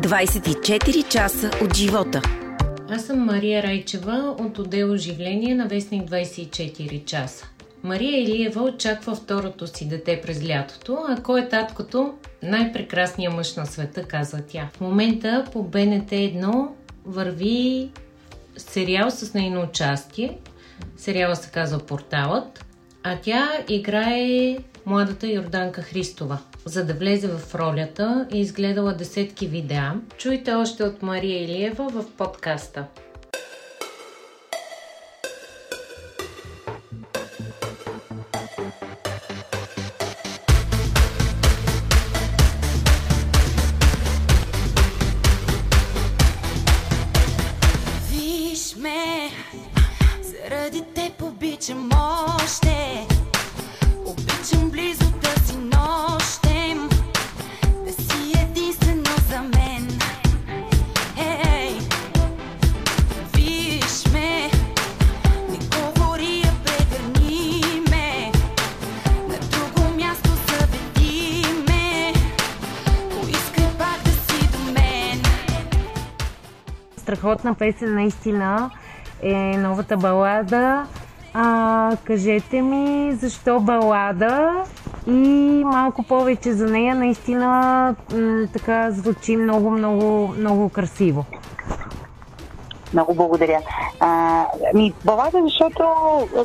24 часа от живота. Аз съм Мария Райчева от отдел „Оживление“ на Вестник 24 часа. Мария Илиева очаква второто си дете през лятото, а кой е таткото? Най-прекрасният мъж на света, каза тя. В момента по БНТ 1 върви сериал с нейно участие. Сериала се казва „Порталът“, а тя играе младата Йорданка Христова. За да влезе в ролята е изгледала десетки видеа. Чуйте още от Мария Илиева в подкаста. Виж ме, заради те обичам още. Обичам близо да си нощем, да си единствено за мен. Ей, виж ме, не говори, а прегърни ме. На друго място заведи ме, поискай пак да си до мен. Страхотна песен наистина е новата балада. Кажете ми защо балада и малко повече за нея, наистина така звучи много красиво. Много благодаря. Балада, защото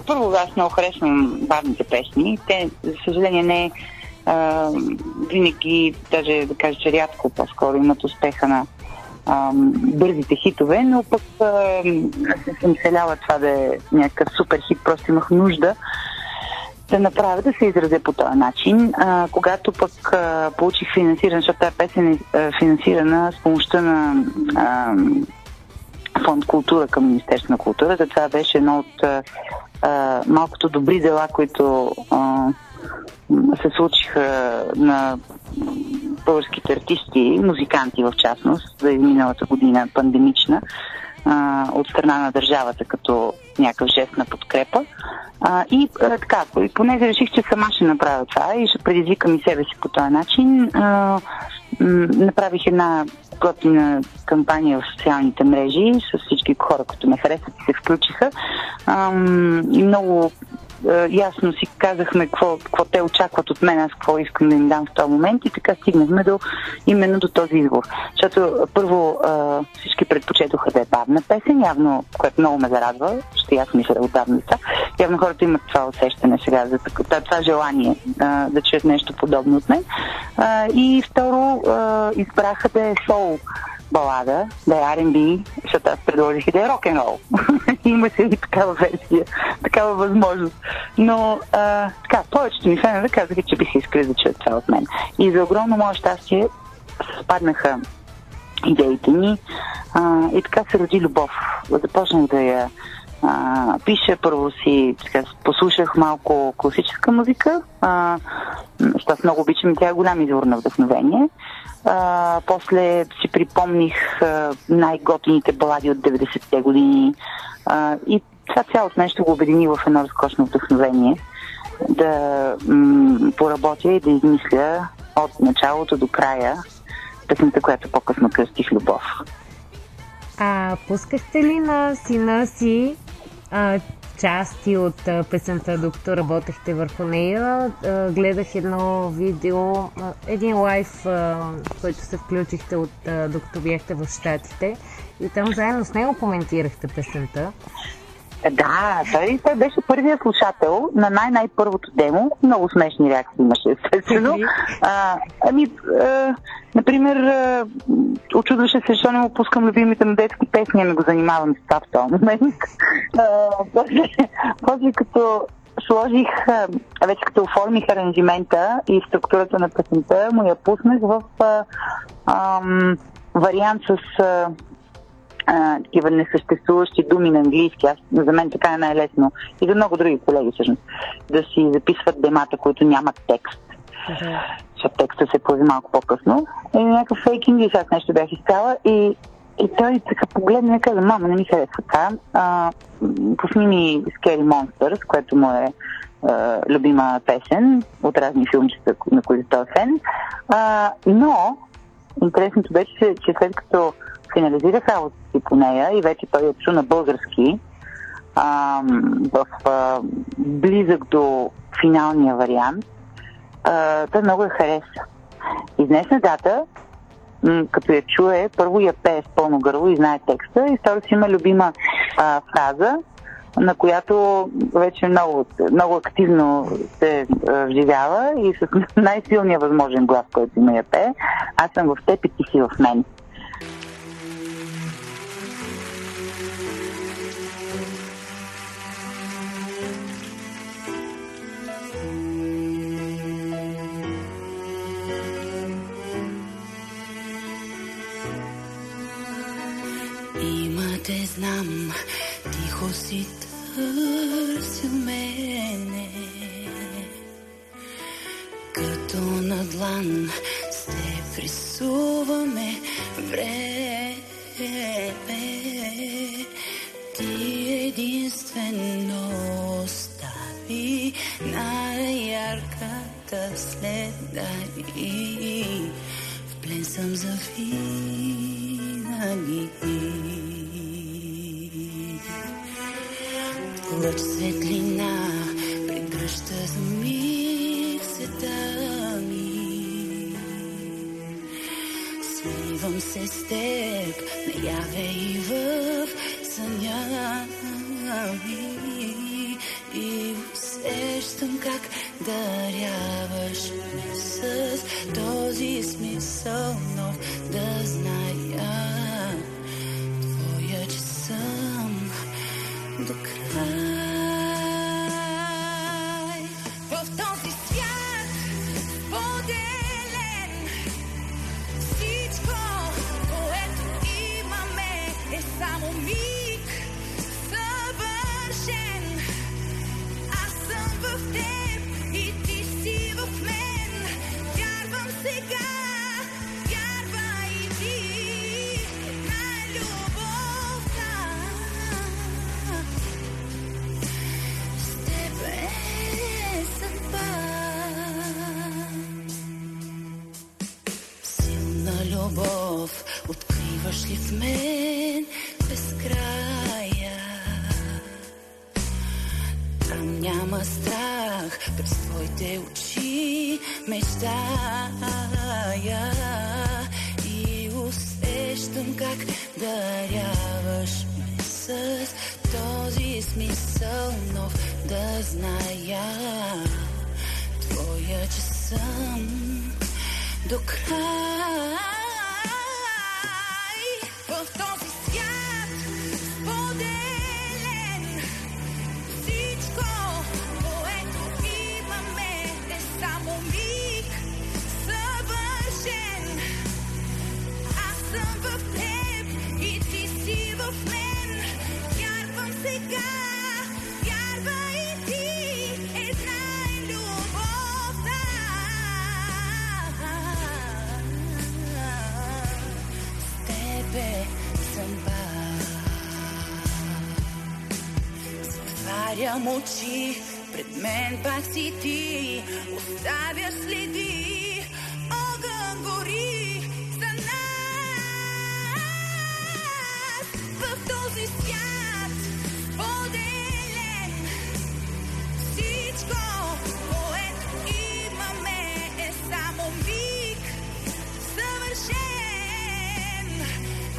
първо аз много харесвам бавните песни. Те, за съжаление, не винаги, даже да кажа, че рядко по-скоро имат успеха на бързите хитове, но пък съм селяла това да е някакъв супер хит, просто имах нужда да направя, да се изразя по този начин. Когато пък получих финансиране, защото тази песен е финансирана с помощта на Фонд Култура към Министерството на култура, това беше едно от малкото добри дела, които се случиха на българските артисти, музиканти в частност, за изминалата година пандемична, от страна на държавата като някакъв жест на подкрепа. И понеже реших, че сама ще направя това и ще предизвикам и себе си по този начин, направих една готина кампания в социалните мрежи с всички хора, които ме харесват и се включиха. И много ясно си казахме какво те очакват от мен, аз какво искам да им дам в този момент, и така стигнахме именно до този избор. Защото първо всички предпочетоха да е бавна песен, явно, което много ме зарадва, защото аз мисля отдавна са. Явно хората имат това усещане сега, за това желание да чуят нещо подобно от мен. И второ, избраха да е сол балада, да е R&B, защото аз предложих и да е рок-н-рол. Имаше и такава версия, такава възможност. Но повечето ми фенове казаха, че биха искали да чуят това от мен. И за огромно мое щастие спаднаха идеите ни и така се роди любов. Започнах да я пиша. Първо си послушах малко класическа музика, защото аз много обичам и тя е голям извор на вдъхновение. После си припомних най-готините балади от 90-те години и това цялото нещо го обедини в едно разкошно вдъхновение да поработя и да измисля от началото до края песента, която по-късно кръстих „Любов“. Пускахте ли на сина си части от песента, докато работехте върху нея? Гледах едно видео, един лайв, който се включихте докато бяхте в Щатите, и там заедно с него коментирахте песента. Да, той беше първият слушател на най-първото демо. Много смешни реакции имаше, естествено. Например, очудваше се, защо не му пускам любимите му детски песни, а не го занимавам с това в този момент. После като сложих, вече като оформих аранжимента и структурата на песента, му я пуснах в вариант с такива несъществуващи думи на английски. За мен така е най-лесно. И за много други колеги, всъщност, да си записват демата, които нямат текст. Защото текста се появи малко по-късно. И някакъв фейк инглиш, аз нещо бях изцяла. И той така погледна и каза: „Мама, не ми харесва това. Пусни ми Scale Monsters“, което му е любима песен от разни филмчета, на които той е фен. Но Интересното беше, че след като финализирах работа си по нея и вече той е чу на български, близък до финалния вариант, той много я хареса. И днешна дата, като я чуе, първо я пее с пълно гърло и знае текста, и второ си има любима фраза, на която вече много активно се вживява и с най-силния възможен глас, който ме я пее: "Аз съм в теб и ти си в мен." Те знам, тихо си търсил мене, като на длан с теб рисуваме време. Ти единствено остави най-ярката следа и в плен съм за винаги. Лъч светлина прегръща с мисълта ми. Сливам се с теб, наяве и в съня ми. И усещам как даряваш ме с този смисъл нов, да зная твоя, че съм до края. Откриваш ли в мен без края? Там няма страх, през твоите очи мечтая и усещам как даряваш ме с този смисъл нов, да зная твоя, че съм до края. Затварям очи, пред мен пак си ти, оставя следи, огън гори за нас. В този свят поделен, всичко, което имаме, е само миг съвършен.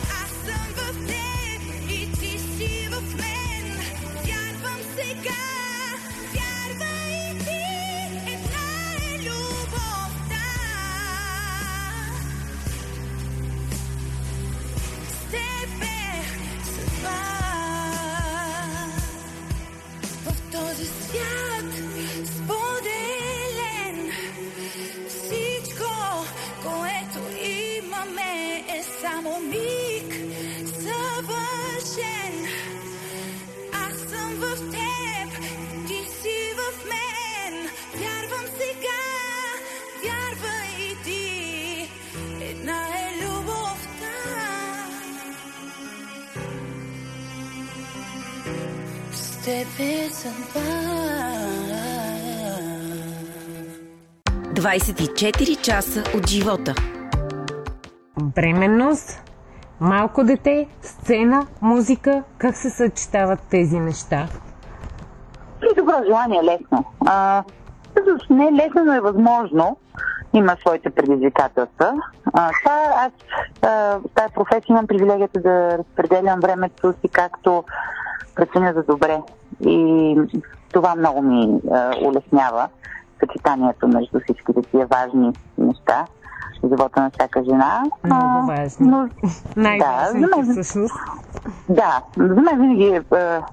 Аз съм в теб и ти си в мен. Вярвай, ти една е любовта. С тебе съдба. В този свят споделен, всичко, което имаме, е само миг съвършен. Аз съм в теб. Тебе съм пак. 24 часа от живота. бременност, малко дете, сцена, музика, как се съчетават тези неща? При добро желание е лесно. Не е лесно, но е възможно. Има своите предизвикателства. Аз в тази професия имам привилегията да разпределям времето си както преценя за добре. И това много ми улеснява съчетанието между всичките тия важни неща в живота на всяка жена. Много важно. Най-важното всъщност. Да, за мен винаги е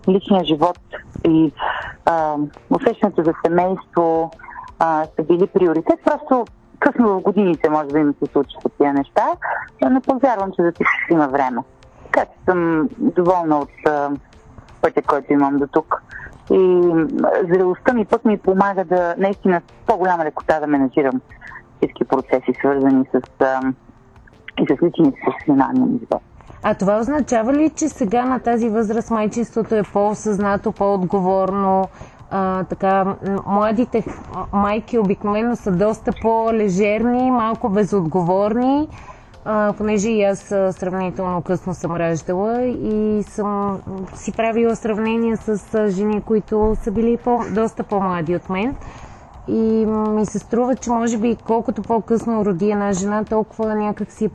личният живот и усещането за семейство са били приоритет. Просто късно в годините може да им се случат тия неща. Не повярвам, че за всички има време. Така че съм доволна от пътя, който имам до тук. И зрелостта ми пък ми помага да наистина с по-голяма лекота да менажирам всички процеси, свързани с, и с личните професионални нива. А това означава ли, че сега на тази възраст майчинството е по-осъзнато, по-отговорно? Така, младите майки обикновено са доста по-лежерни, малко безотговорни, понеже и аз сравнително късно съм раждала и съм си правила сравнение с жени, които са били доста по-млади от мен. И ми се струва, че може би колкото по-късно роди една жена, толкова някак си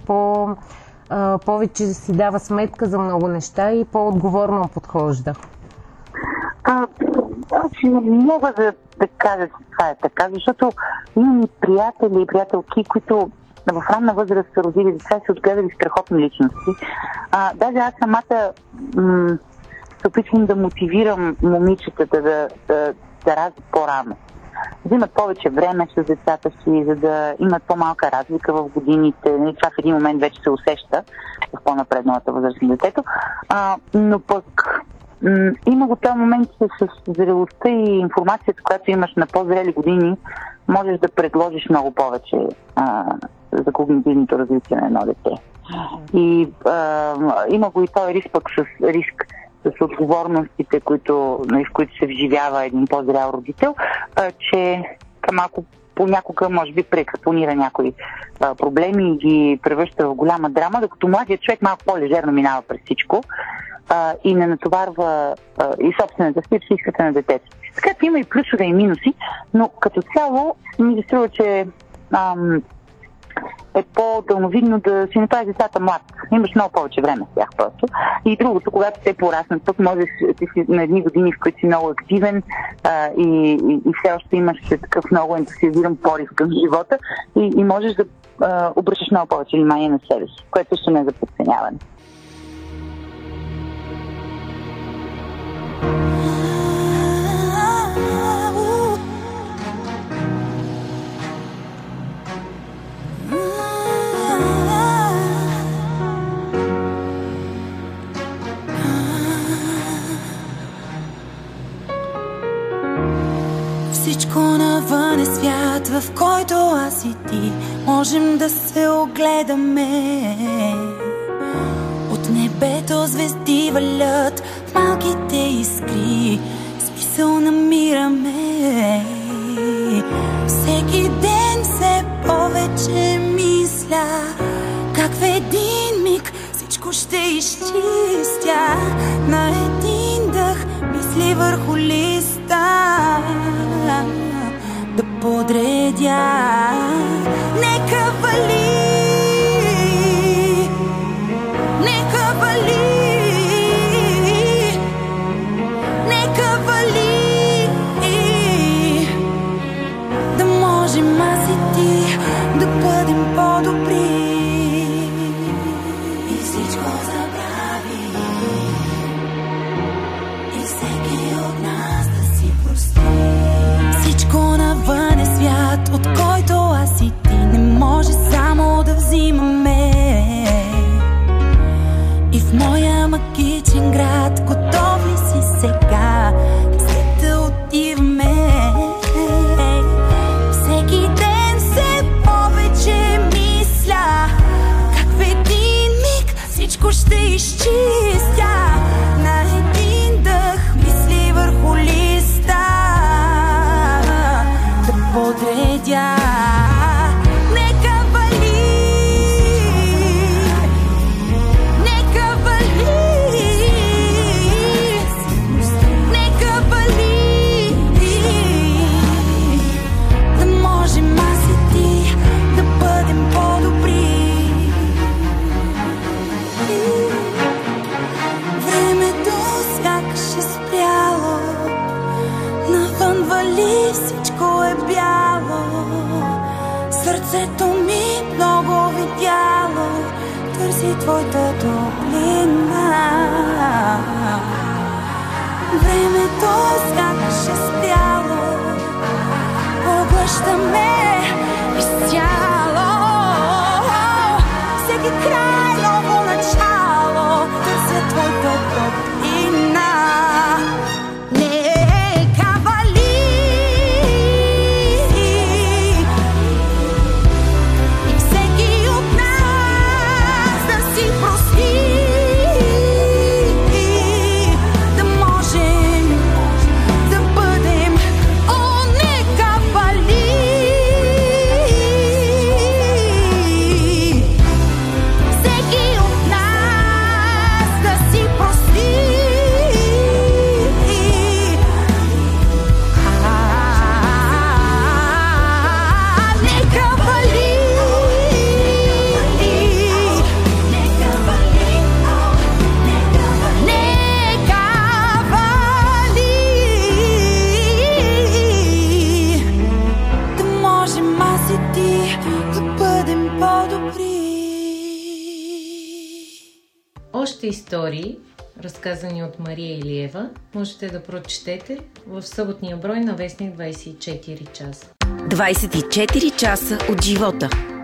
повече си дава сметка за много неща и по-отговорно подхожда. Аз не мога да кажа, че това е така, защото имам приятели и приятелки, които в ранна възраст са родили деца и са отгледали страхотни личности. Даже аз самата се опитвам да мотивирам момичетата да раждат по-рано. Да имат повече време с децата си, за да имат по-малка разлика в годините. И това в един момент вече се усеща в по-напредната възраст на детето. Но пък има го този момент, че с зрелостта и информацията, която имаш на по-зрели години, можеш да предложиш много повече за когнитивното развитие на едно дете. И има го и този риск с отговорностите, в които се вживява един по-зрял родител, че малко понякога може би прекапонира някои проблеми и ги превръща в голяма драма, докато младият човек малко по-лежерно минава през всичко и не натоварва и собствената си, и психиката на детето. Така че има и плюсове и минуси, но като цяло ми се струва, че е по-дълновидно да си направиш децата млад. Имаш много повече време с тях просто. И другото, когато те пораснат, пък можеш ти си на едни години, в които си много активен и все още имаш такъв много ентусиазиран порив към живота и можеш да обръщаш много повече внимание на себе си, което също не е за подценяване. Всичко навън е свят, в който аз и ти можем да се огледаме. От небето звезди валят, в малките искри смисъл намираме. Всеки ден все повече мисля, как в един миг всичко ще изчистя. На един дъх мисли върху листа да подредя. Нека вали, нека вали, нека вали, да можем аз и ти да бъдем по-добри. И всичко забрави, и всеки от нас да си прости. Всичко навън е свят, от който аз и ти не може само да взимаме. И в моя магичен град готов ли си сега след да отиваме? Всеки ден все повече мисля, как в един миг всичко ще изчистя. На един дъх мисли върху листа подредя. Нека вали, сърцето ми много видяло, търси твоята топлина. Времето сякаш е спряло, поглъща ме изцяло. Всеки край, ново начало, търся твоята топлина. Истории, разказани от Мария Илиева, можете да прочетете в съботния брой на Вестник 24 часа. 24 часа от живота.